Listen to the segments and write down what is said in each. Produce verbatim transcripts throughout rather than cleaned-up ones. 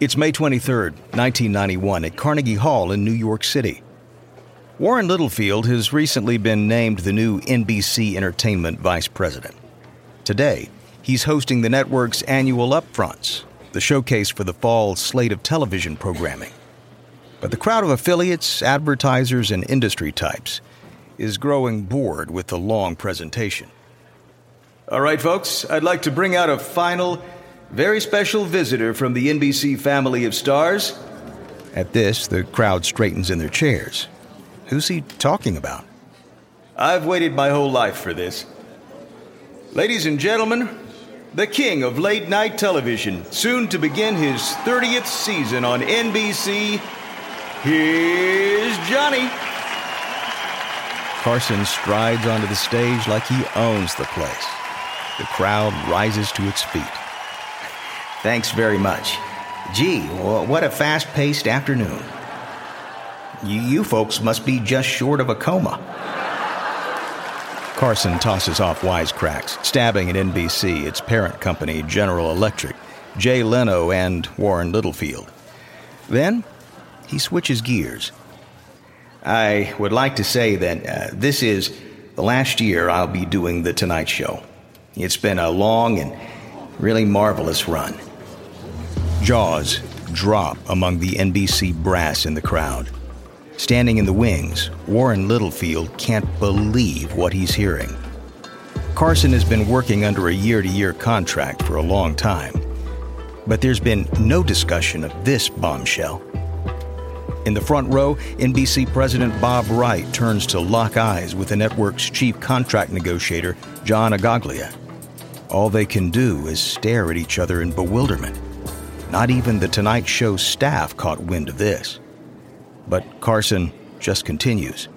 It's May twenty-third, nineteen ninety-one, at Carnegie Hall in New York City. Warren Littlefield has recently been named the new N B C Entertainment Vice President. Today, he's hosting the network's annual Upfronts, the showcase for the fall slate of television programming. But the crowd of affiliates, advertisers, and industry types is growing bored with the long presentation. All right, folks, I'd like to bring out a final, very special visitor from the N B C family of stars. At this, the crowd straightens in their chairs. Who's he talking about? I've waited my whole life for this. Ladies and gentlemen, the king of late-night television, soon to begin his thirtieth season on N B C, here's Johnny. Carson strides onto the stage like he owns the place. The crowd rises to its feet. Thanks very much. Gee, what a fast-paced afternoon. You, you folks must be just short of a coma. Carson tosses off wisecracks, stabbing at N B C, its parent company, General Electric, Jay Leno, and Warren Littlefield. Then he switches gears. I would like to say that uh, this is the last year I'll be doing The Tonight Show. It's been a long and really marvelous run. Jaws drop among the N B C brass in the crowd. Standing in the wings, Warren Littlefield can't believe what he's hearing. Carson has been working under a year-to-year contract for a long time, but there's been no discussion of this bombshell. In the front row, N B C President Bob Wright turns to lock eyes with the network's chief contract negotiator, John Agoglia. All they can do is stare at each other in bewilderment. Not even the Tonight Show staff caught wind of this. But Carson just continues.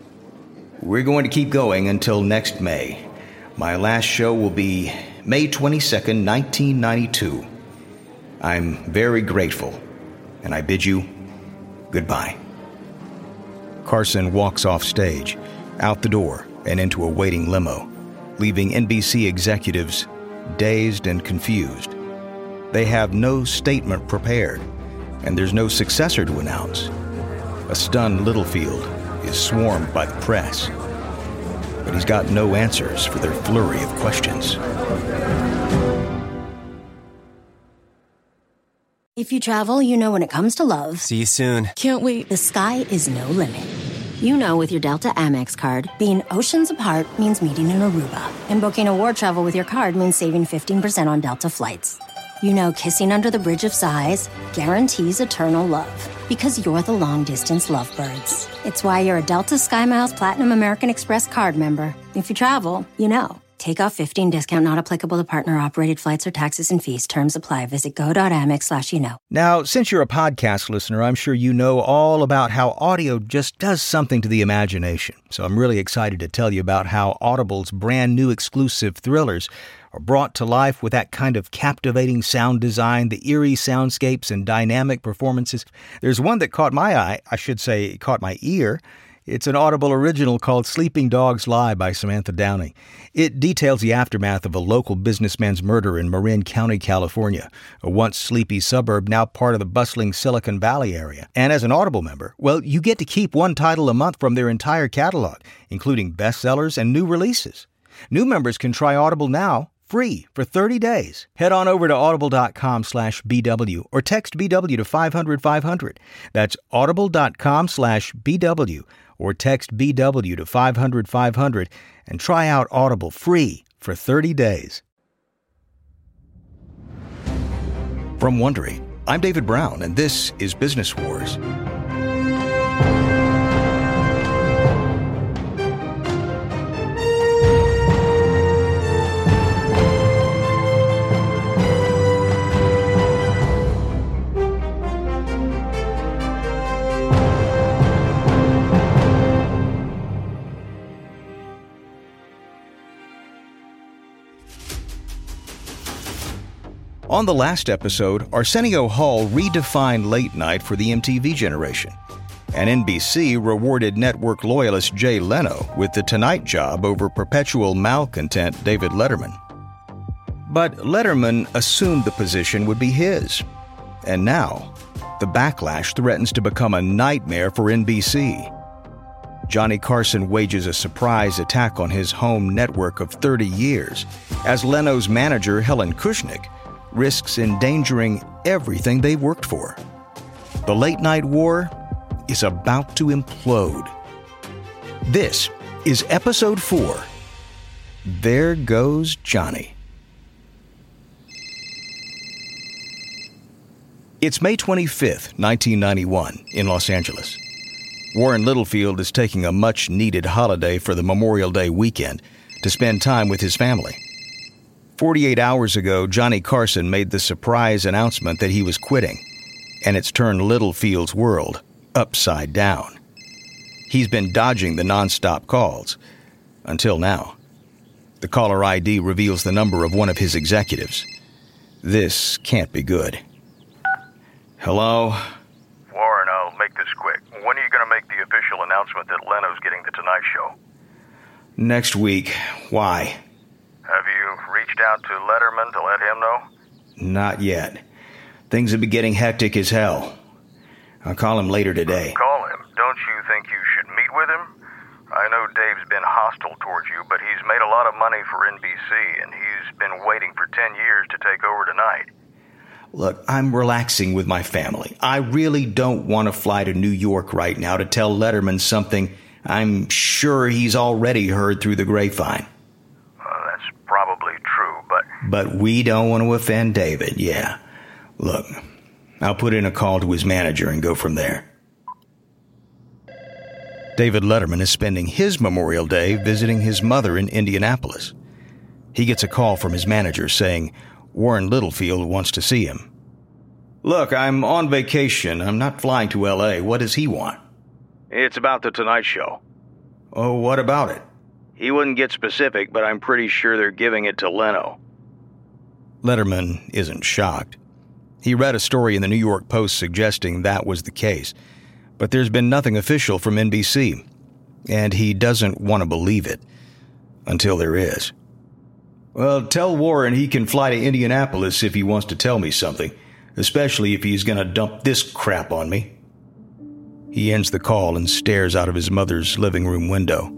We're going to keep going until next May. My last show will be May twenty-second, nineteen ninety-two. I'm very grateful, and I bid you goodbye. Carson walks off stage, out the door, and into a waiting limo, leaving N B C executives dazed and confused. They have no statement prepared, and there's no successor to announce. A stunned Littlefield is swarmed by the press, but he's got no answers for their flurry of questions. If you travel, you know when it comes to love. See you soon. Can't wait. The sky is no limit. You know with your Delta Amex card, being oceans apart means meeting in Aruba. And booking award travel with your card means saving fifteen percent on Delta flights. You know kissing under the bridge of sighs guarantees eternal love. Because you're the long-distance lovebirds. It's why you're a Delta SkyMiles Platinum American Express card member. If you travel, you know. Take off fifteen discount not applicable to partner-operated flights or taxes and fees. Terms apply. Visit go.amex slash you know. Now, since you're a podcast listener, I'm sure you know all about how audio just does something to the imagination. So I'm really excited to tell you about how Audible's brand-new exclusive thrillers are brought to life with that kind of captivating sound design, the eerie soundscapes and dynamic performances. There's one that caught my eye, I should say caught my ear. It's an Audible original called Sleeping Dogs Lie by Samantha Downing. It details the aftermath of a local businessman's murder in Marin County, California, a once sleepy suburb now part of the bustling Silicon Valley area. And as an Audible member, well, you get to keep one title a month from their entire catalog, including bestsellers and new releases. New members can try Audible now, free for thirty days. Head on over to audible.com slash BW or text B W to five hundred, five hundred. That's audible.com slash BW or text B W to five hundred, five hundred and try out Audible free for thirty days. From Wondery, I'm David Brown, and this is Business Wars. On the last episode, Arsenio Hall redefined late night for the M T V generation, and N B C rewarded network loyalist Jay Leno with the Tonight job over perpetual malcontent David Letterman. But Letterman assumed the position would be his, and now the backlash threatens to become a nightmare for N B C. Johnny Carson wages a surprise attack on his home network of thirty years as Leno's manager, Helen Kushnick, risks endangering everything they've worked for. The late-night war is about to implode. This is Episode four, There Goes Johnny. It's May twenty-fifth, nineteen ninety-one, in Los Angeles. Warren Littlefield is taking a much-needed holiday for the Memorial Day weekend to spend time with his family. forty-eight hours ago, Johnny Carson made the surprise announcement that he was quitting, and it's turned Littlefield's world upside down. He's been dodging the nonstop calls, until now. The caller I D reveals the number of one of his executives. This can't be good. Hello? Warren, I'll make this quick. When are you going to make the official announcement that Leno's getting the Tonight Show? Next week. Why? Have you reached out to Letterman to let him know? Not yet. Things have been getting hectic as hell. I'll call him later today. Call him? Don't you think you should meet with him? I know Dave's been hostile towards you, but he's made a lot of money for N B C, and he's been waiting for ten years to take over Tonight. Look, I'm relaxing with my family. I really don't want to fly to New York right now to tell Letterman something I'm sure he's already heard through the grapevine. Well, that's probably true, but... But we don't want to offend David, yeah. Look, I'll put in a call to his manager and go from there. David Letterman is spending his Memorial Day visiting his mother in Indianapolis. He gets a call from his manager saying Warren Littlefield wants to see him. Look, I'm on vacation. I'm not flying to L A. What does he want? It's about the Tonight Show. Oh, what about it? He wouldn't get specific, but I'm pretty sure they're giving it to Leno. Letterman isn't shocked. He read a story in the New York Post suggesting that was the case, but there's been nothing official from N B C, and he doesn't want to believe it until there is. Well, tell Warren he can fly to Indianapolis if he wants to tell me something, especially if he's going to dump this crap on me. He ends the call and stares out of his mother's living room window.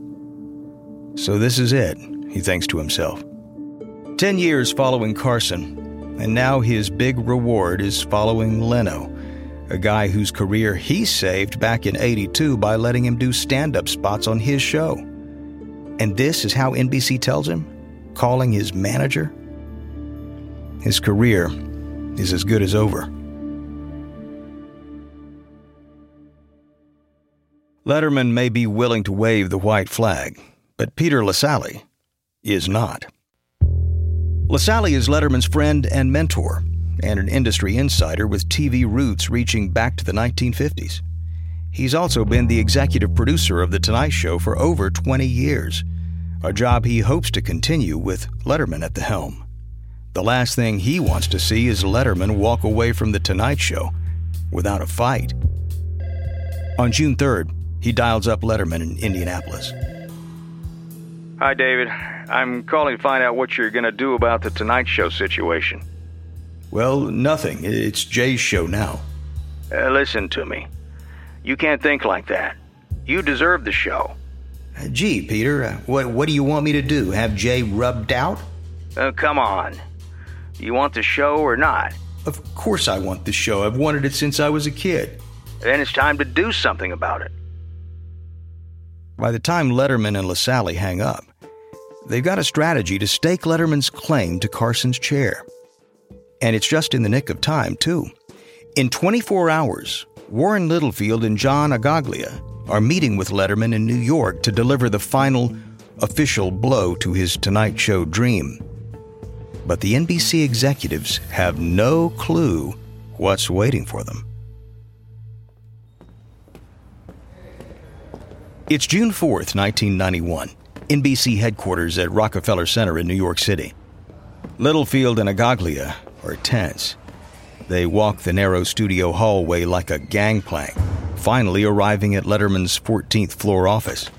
So this is it, he thinks to himself. Ten years following Carson, and now his big reward is following Leno, a guy whose career he saved back in eighty-two by letting him do stand-up spots on his show. And this is how N B C tells him? Calling his manager? His career is as good as over. Letterman may be willing to wave the white flag, but Peter Lasalle is not. Lasalle is Letterman's friend and mentor, and an industry insider with T V roots reaching back to the nineteen fifties. He's also been the executive producer of The Tonight Show for over twenty years. A job he hopes to continue with Letterman at the helm. The last thing he wants to see is Letterman walk away from The Tonight Show without a fight. On June third, he dials up Letterman in Indianapolis. Hi, David. I'm calling to find out what you're going to do about The Tonight Show situation. Well, nothing. It's Jay's show now. Uh, listen to me. You can't think like that. You deserve the show. Gee, Peter, uh, what, what do you want me to do? Have Jay rubbed out? Oh, come on. You want the show or not? Of course I want the show. I've wanted it since I was a kid. Then it's time to do something about it. By the time Letterman and Lasalle hang up, they've got a strategy to stake Letterman's claim to Carson's chair. And it's just in the nick of time, too. In twenty-four hours, Warren Littlefield and John Agoglia are meeting with Letterman in New York to deliver the final official blow to his Tonight Show dream. But the N B C executives have no clue what's waiting for them. It's June fourth, nineteen ninety-one, N B C headquarters at Rockefeller Center in New York City. Littlefield and Agoglia are tense. They walk the narrow studio hallway like a gangplank, finally arriving at Letterman's fourteenth floor office.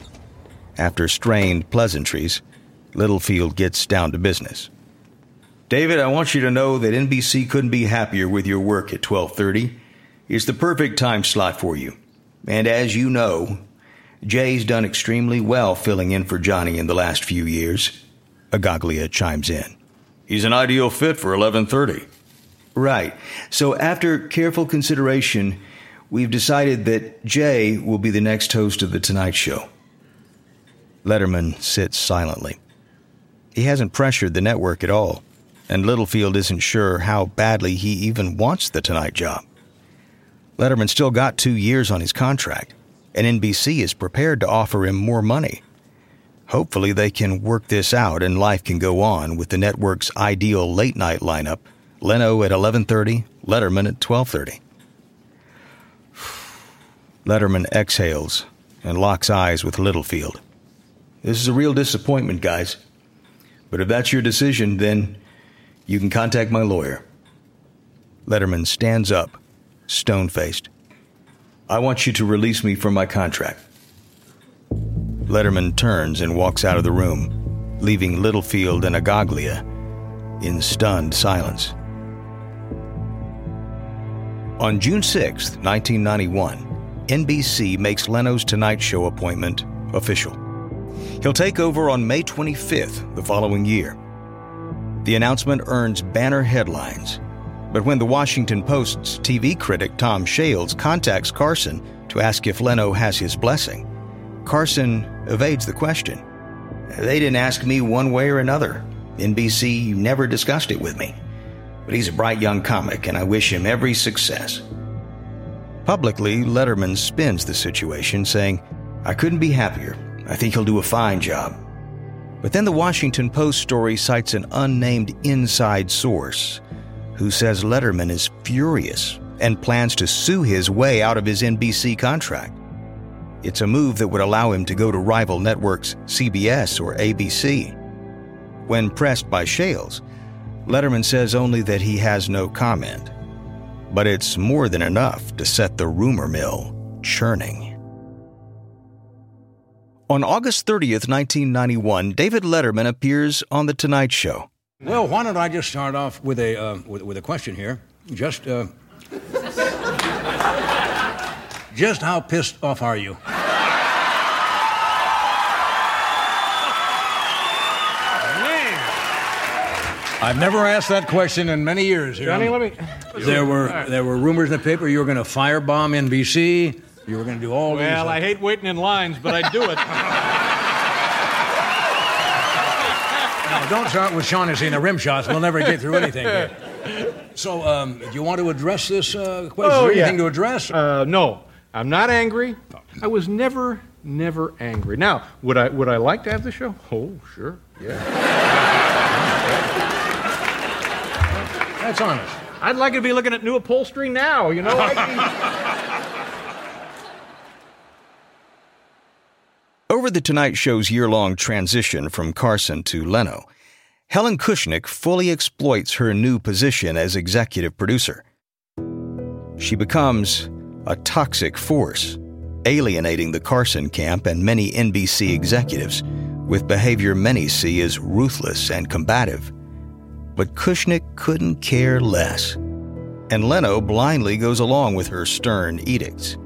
After strained pleasantries, Littlefield gets down to business. David, I want you to know that N B C couldn't be happier with your work at twelve thirty. It's the perfect time slot for you. And as you know, Jay's done extremely well filling in for Johnny in the last few years. Agoglia chimes in. He's an ideal fit for eleven thirty. Right. So after careful consideration, we've decided that Jay will be the next host of The Tonight Show. Letterman sits silently. He hasn't pressured the network at all, and Littlefield isn't sure how badly he even wants the Tonight job. Letterman's still got two years on his contract, and N B C is prepared to offer him more money. Hopefully they can work this out and life can go on with the network's ideal late-night lineup, Leno at eleven thirty, Letterman at twelve thirty. Letterman exhales and locks eyes with Littlefield. This is a real disappointment, guys. But if that's your decision, then you can contact my lawyer. Letterman stands up, stone-faced. I want you to release me from my contract. Letterman turns and walks out of the room, leaving Littlefield and Agoglia in stunned silence. On June sixth, nineteen ninety-one, N B C makes Leno's Tonight Show appointment official. He'll take over on May twenty-fifth the following year. The announcement earns banner headlines, but when the Washington Post's T V critic Tom Shales contacts Carson to ask if Leno has his blessing, Carson evades the question. They didn't ask me one way or another. N B C never discussed it with me. But he's a bright young comic, and I wish him every success. Publicly, Letterman spins the situation, saying, I couldn't be happier. I think he'll do a fine job. But then the Washington Post story cites an unnamed inside source who says Letterman is furious and plans to sue his way out of his N B C contract. It's a move that would allow him to go to rival networks C B S or A B C. When pressed by Shales, Letterman says only that he has no comment. But it's more than enough to set the rumor mill churning. On August thirtieth, nineteen ninety-one, David Letterman appears on The Tonight Show. Well, why don't I just start off with a uh, with, with a question here? Just, uh, just how pissed off are you? I've never asked that question in many years. Here. Johnny, let me. There were right. there were rumors in the paper you were going to firebomb N B C. You were going to do all well, these... Well, I hate waiting in lines, but I do it. Now, don't start with Shaughnessy and the rim shots. We'll never get through anything here. So, um, do you want to address this uh, question? Oh, Is there yeah. anything to address? Uh, no. I'm not angry. I was never, never angry. Now, would I would I like to have the show? Oh, sure. Yeah. That's honest. I'd like to be looking at new upholstery now, you know? I can... Over the Tonight Show's year-long transition from Carson to Leno, Helen Kushnick fully exploits her new position as executive producer. She becomes a toxic force, alienating the Carson camp and many N B C executives with behavior many see as ruthless and combative. But Kushnick couldn't care less, and Leno blindly goes along with her stern edicts.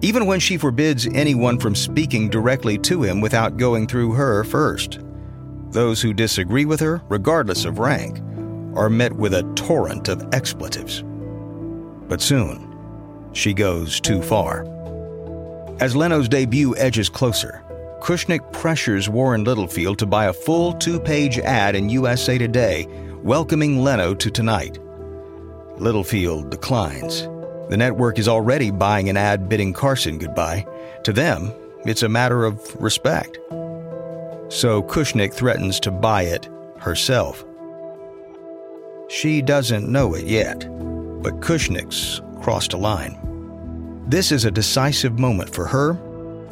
Even when she forbids anyone from speaking directly to him without going through her first. Those who disagree with her, regardless of rank, are met with a torrent of expletives. But soon, she goes too far. As Leno's debut edges closer, Kushnick pressures Warren Littlefield to buy a full two-page ad in U S A Today welcoming Leno to Tonight. Littlefield declines. The network is already buying an ad bidding Carson goodbye. To them, it's a matter of respect. So Kushnick threatens to buy it herself. She doesn't know it yet, but Kushnick's crossed a line. This is a decisive moment for her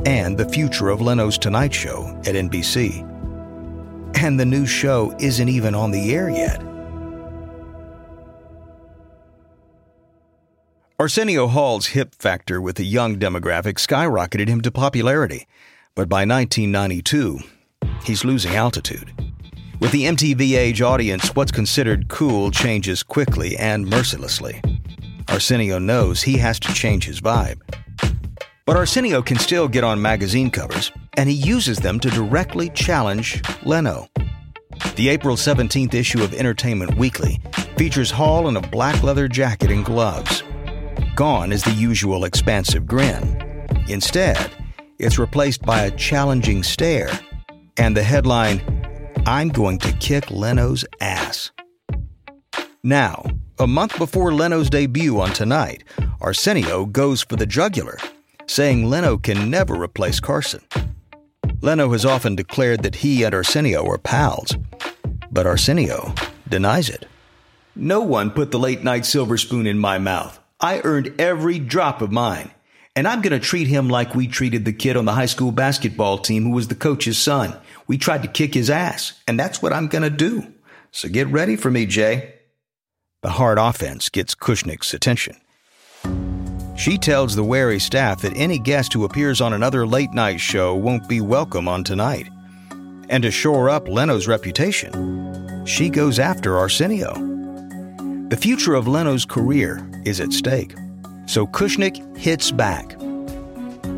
and the future of Leno's Tonight Show at N B C. And the new show isn't even on the air yet. Arsenio Hall's hip factor with a young demographic skyrocketed him to popularity, but by nineteen ninety-two, he's losing altitude. With the M T V age audience, what's considered cool changes quickly and mercilessly. Arsenio knows he has to change his vibe. But Arsenio can still get on magazine covers, and he uses them to directly challenge Leno. The April seventeenth issue of Entertainment Weekly features Hall in a black leather jacket and gloves. Gone is the usual expansive grin. Instead, it's replaced by a challenging stare and the headline, "I'm going to kick Leno's ass." Now, a month before Leno's debut on Tonight, Arsenio goes for the jugular, saying Leno can never replace Carson. Leno has often declared that he and Arsenio are pals, but Arsenio denies it. "No one put the late night silver spoon in my mouth. I earned every drop of mine, and I'm going to treat him like we treated the kid on the high school basketball team who was the coach's son. We tried to kick his ass, and that's what I'm going to do. So get ready for me, Jay." The hard offense gets Kushnick's attention. She tells the wary staff that any guest who appears on another late-night show won't be welcome on Tonight. And to shore up Leno's reputation, she goes after Arsenio. The future of Leno's career is at stake, so Kushnick hits back.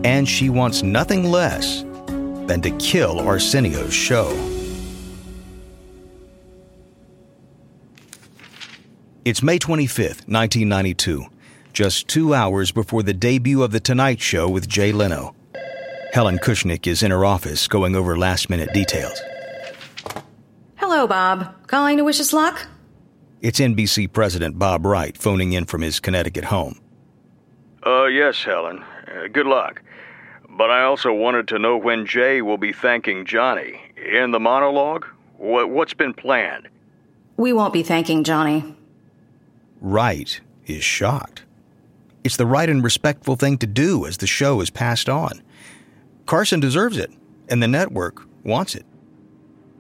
And she wants nothing less than to kill Arsenio's show. It's May twenty-fifth, nineteen ninety-two. Just two hours before the debut of The Tonight Show with Jay Leno. Helen Kushnick is in her office going over last-minute details. "Hello, Bob. Calling to wish us luck?" It's N B C President Bob Wright phoning in from his Connecticut home. Uh, yes, Helen. Uh, good luck. But I also wanted to know when Jay will be thanking Johnny. In the monologue? What, what's been planned?" "We won't be thanking Johnny." Wright is shocked. It's the right and respectful thing to do as the show is passed on. Carson deserves it, and the network wants it.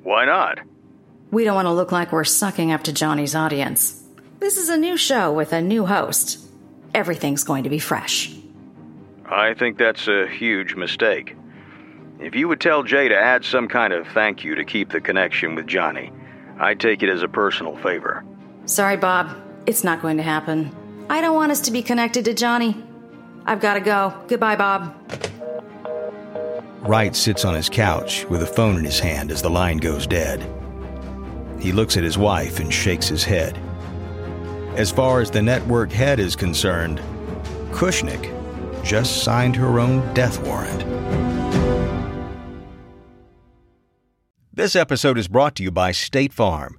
"Why not?" "We don't want to look like we're sucking up to Johnny's audience. This is a new show with a new host. Everything's going to be fresh." "I think that's a huge mistake. If you would tell Jay to add some kind of thank you to keep the connection with Johnny, I take it as a personal favor." "Sorry, Bob. It's not going to happen. I don't want us to be connected to Johnny. I've got to go. Goodbye, Bob." Wright sits on his couch with a phone in his hand as the line goes dead. He looks at his wife and shakes his head. As far as the network head is concerned, Kushnick just signed her own death warrant. This episode is brought to you by State Farm.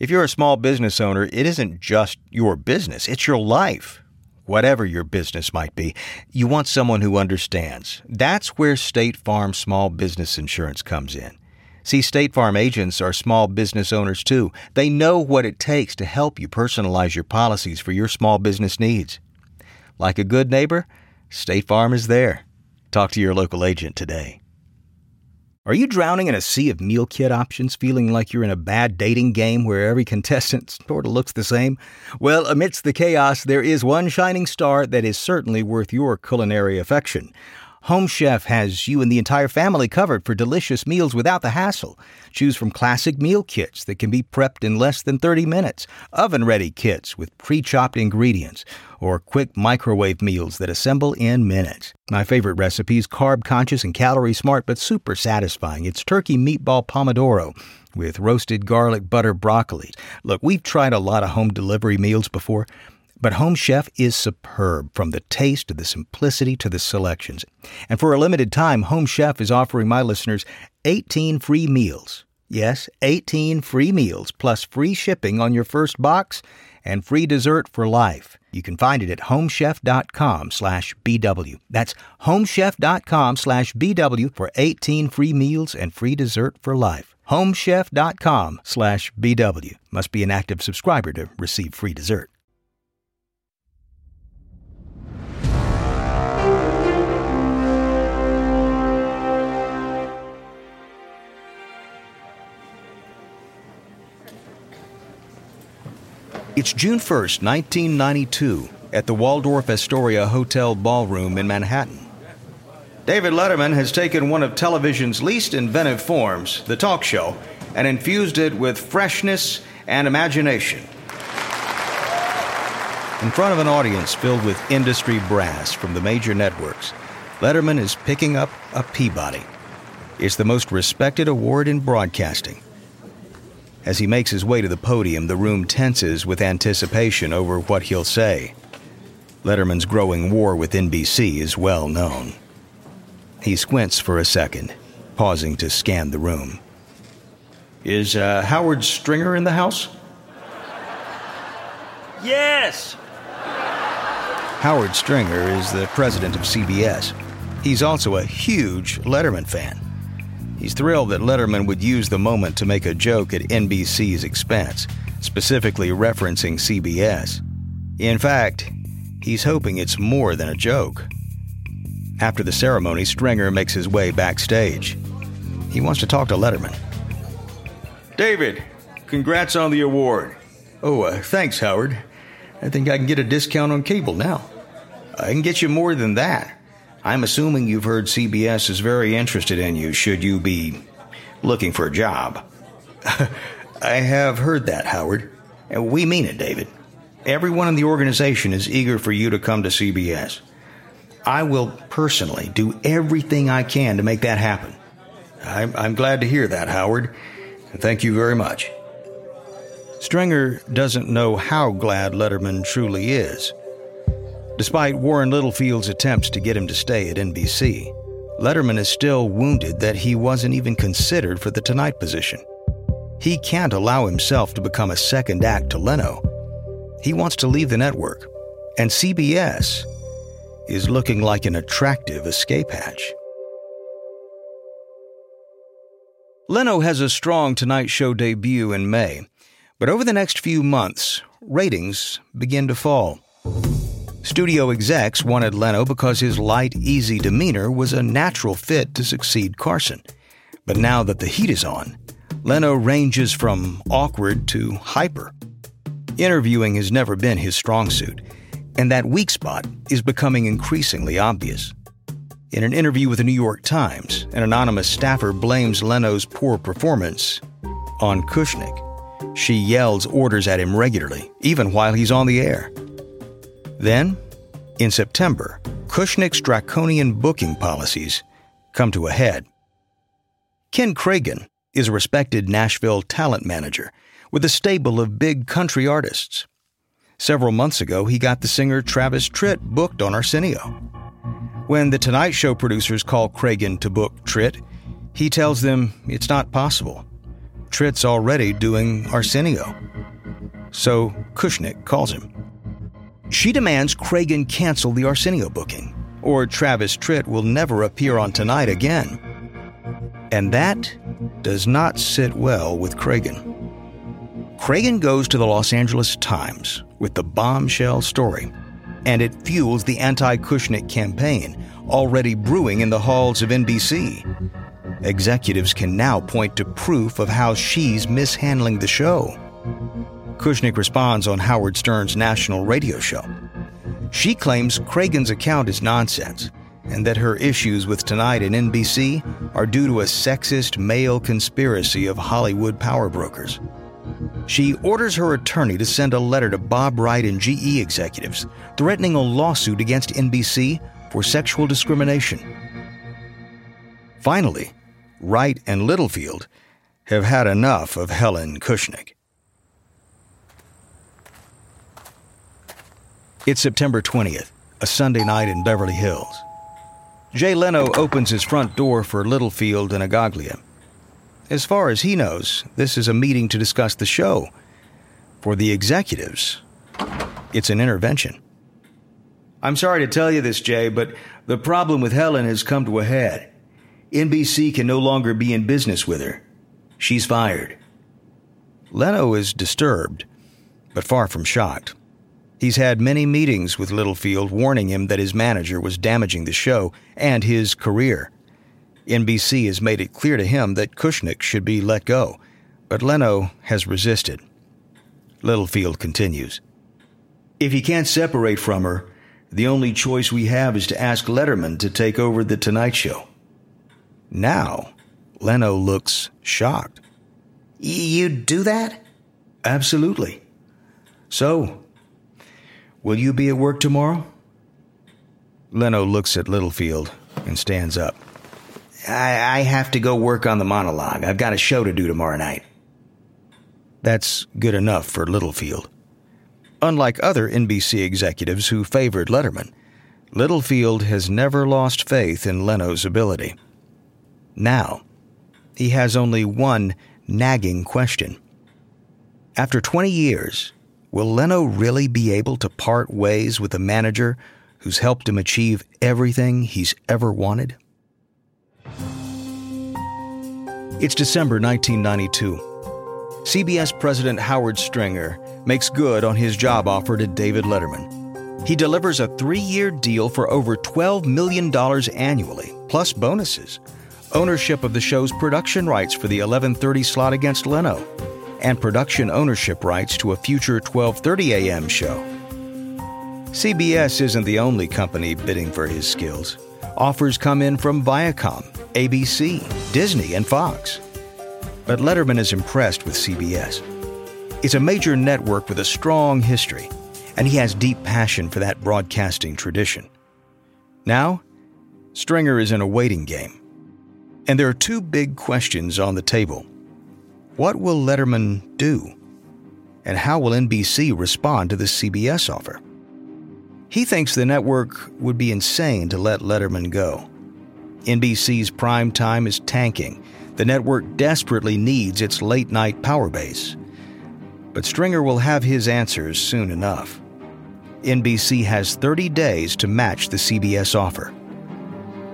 If you're a small business owner, it isn't just your business, it's your life. Whatever your business might be, you want someone who understands. That's where State Farm Small Business Insurance comes in. See, State Farm agents are small business owners too. They know what it takes to help you personalize your policies for your small business needs. Like a good neighbor, State Farm is there. Talk to your local agent today. Are you drowning in a sea of meal kit options, feeling like you're in a bad dating game where every contestant sort of looks the same? Well, amidst the chaos, there is one shining star that is certainly worth your culinary affection. Home Chef has you and the entire family covered for delicious meals without the hassle. Choose from classic meal kits that can be prepped in less than thirty minutes, oven-ready kits with pre-chopped ingredients, or quick microwave meals that assemble in minutes. My favorite recipe is carb-conscious and calorie-smart, but super satisfying. It's turkey meatball pomodoro with roasted garlic butter broccoli. Look, we've tried a lot of home delivery meals before, but Home Chef is superb, from the taste to the simplicity to the selections. And for a limited time, Home Chef is offering my listeners eighteen free meals. Yes, eighteen free meals, plus free shipping on your first box and free dessert for life. You can find it at homechef dot com slash B W. That's homechef dot com slash B W for eighteen free meals and free dessert for life. homechef dot com slash B W. Must be an active subscriber to receive free dessert. It's June first, nineteen ninety-two, at the Waldorf Astoria Hotel Ballroom in Manhattan. David Letterman has taken one of television's least inventive forms, the talk show, and infused it with freshness and imagination. In front of an audience filled with industry brass from the major networks, Letterman is picking up a Peabody. It's the most respected award in broadcasting. As he makes his way to the podium, the room tenses with anticipation over what he'll say. Letterman's growing war with N B C is well known. He squints for a second, pausing to scan the room. Is uh, Howard Stringer in the house? Yes! Howard Stringer is the president of C B S. He's also a huge Letterman fan. He's thrilled that Letterman would use the moment to make a joke at N B C's expense, specifically referencing C B S. In fact, he's hoping it's more than a joke. After the ceremony, Stringer makes his way backstage. He wants to talk to Letterman. David, congrats on the award. Oh, uh, thanks, Howard. I think I can get a discount on cable now. I can get you more than that. I'm assuming you've heard C B S is very interested in you should you be looking for a job. I have heard that, Howard. And we mean it, David. Everyone in the organization is eager for you to come to C B S. I will personally do everything I can to make that happen. I'm, I'm glad to hear that, Howard. Thank you very much. Stringer doesn't know how glad Letterman truly is. Despite Warren Littlefield's attempts to get him to stay at N B C, Letterman is still wounded that he wasn't even considered for the Tonight position. He can't allow himself to become a second act to Leno. He wants to leave the network, and C B S is looking like an attractive escape hatch. Leno has a strong Tonight Show debut in May, but over the next few months, ratings begin to fall. Studio execs wanted Leno because his light, easy demeanor was a natural fit to succeed Carson. But now that the heat is on, Leno ranges from awkward to hyper. Interviewing has never been his strong suit, and that weak spot is becoming increasingly obvious. In an interview with the New York Times, an anonymous staffer blames Leno's poor performance on Kushnick. She yells orders at him regularly, even while he's on the air. Then, in September, Kushnick's draconian booking policies come to a head. Ken Cragen is a respected Nashville talent manager with a stable of big country artists. Several months ago, he got the singer Travis Tritt booked on Arsenio. When the Tonight Show producers call Cragen to book Tritt, he tells them it's not possible. Tritt's already doing Arsenio. So Kushnick calls him. She demands Cragen cancel the Arsenio booking, or Travis Tritt will never appear on Tonight again. And that does not sit well with Cragen. Cragen goes to the Los Angeles Times with the bombshell story, and it fuels the anti-Kushnick campaign already brewing in the halls of N B C. Executives can now point to proof of how she's mishandling the show. Kushnick responds on Howard Stern's national radio show. She claims Cragen's account is nonsense and that her issues with Tonight and N B C are due to a sexist male conspiracy of Hollywood power brokers. She orders her attorney to send a letter to Bob Wright and G E executives threatening a lawsuit against N B C for sexual discrimination. Finally, Wright and Littlefield have had enough of Helen Kushnick. It's September twentieth, a Sunday night in Beverly Hills. Jay Leno opens his front door for Littlefield and Agoglia. As far as he knows, this is a meeting to discuss the show. For the executives, it's an intervention. I'm sorry to tell you this, Jay, but the problem with Helen has come to a head. N B C can no longer be in business with her. She's fired. Leno is disturbed, but far from shocked. He's had many meetings with Littlefield warning him that his manager was damaging the show and his career. N B C has made it clear to him that Kushnick should be let go, but Leno has resisted. Littlefield continues. If he can't separate from her, the only choice we have is to ask Letterman to take over the Tonight Show. Now, Leno looks shocked. You'd do that? Absolutely. So, Will you be at work tomorrow? Leno looks at Littlefield and stands up. I, I have to go work on the monologue. I've got a show to do tomorrow night. That's good enough for Littlefield. Unlike other N B C executives who favored Letterman, Littlefield has never lost faith in Leno's ability. Now, he has only one nagging question. After twenty years, will Leno really be able to part ways with a manager who's helped him achieve everything he's ever wanted? It's December nineteen ninety-two. C B S President Howard Stringer makes good on his job offer to David Letterman. He delivers a three-year deal for over twelve million dollars annually, plus bonuses, ownership of the show's production rights for the eleven thirty slot against Leno, and production ownership rights to a future twelve thirty a.m. show. C B S isn't the only company bidding for his skills. Offers come in from Viacom, A B C, Disney, and Fox. But Letterman is impressed with C B S. It's a major network with a strong history, and he has deep passion for that broadcasting tradition. Now, Stringer is in a waiting game, and there are two big questions on the table. What will Letterman do? And how will N B C respond to the C B S offer? He thinks the network would be insane to let Letterman go. N B C's prime time is tanking. The network desperately needs its late-night power base. But Stringer will have his answers soon enough. N B C has thirty days to match the C B S offer.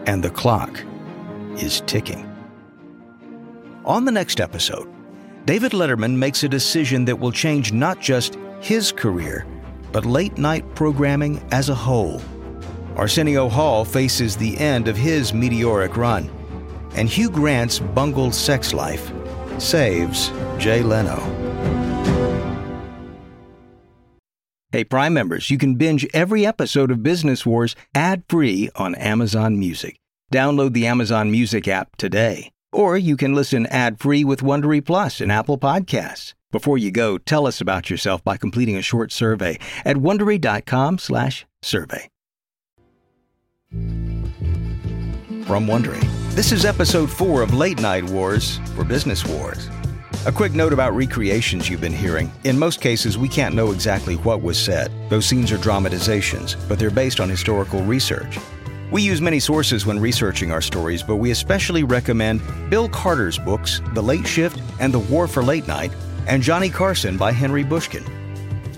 And the clock is ticking. On the next episode, David Letterman makes a decision that will change not just his career, but late-night programming as a whole. Arsenio Hall faces the end of his meteoric run, and Hugh Grant's bungled sex life saves Jay Leno. Hey, Prime members, you can binge every episode of Business Wars ad-free on Amazon Music. Download the Amazon Music app today. Or you can listen ad-free with Wondery Plus and Apple Podcasts. Before you go, tell us about yourself by completing a short survey at Wondery.com slash survey. From Wondery, this is episode four of Late Night Wars for Business Wars. A quick note about recreations you've been hearing. In most cases, we can't know exactly what was said. Those scenes are dramatizations, but they're based on historical research. We use many sources when researching our stories, but we especially recommend Bill Carter's books, The Late Shift and The War for Late Night, and Johnny Carson by Henry Bushkin.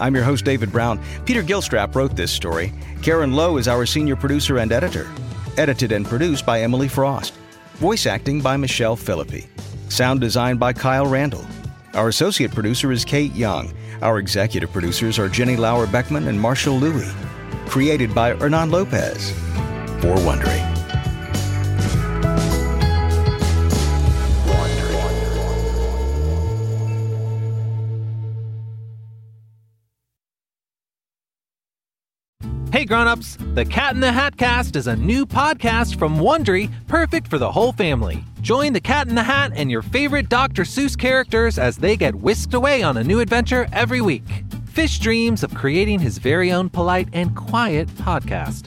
I'm your host, David Brown. Peter Gilstrap wrote this story. Karen Lowe is our senior producer and editor. Edited and produced by Emily Frost. Voice acting by Michelle Philippi. Sound design by Kyle Randall. Our associate producer is Kate Young. Our executive producers are Jenny Lauer-Beckman and Marshall Louis. Created by Hernan Lopez for Wondery. Hey grown-ups, the Cat in the Hat Cast is a new podcast from Wondery, perfect for the whole family. Join the Cat in the Hat and your favorite Doctor Seuss characters as they get whisked away on a new adventure every week. Fish dreams of creating his very own polite and quiet podcast.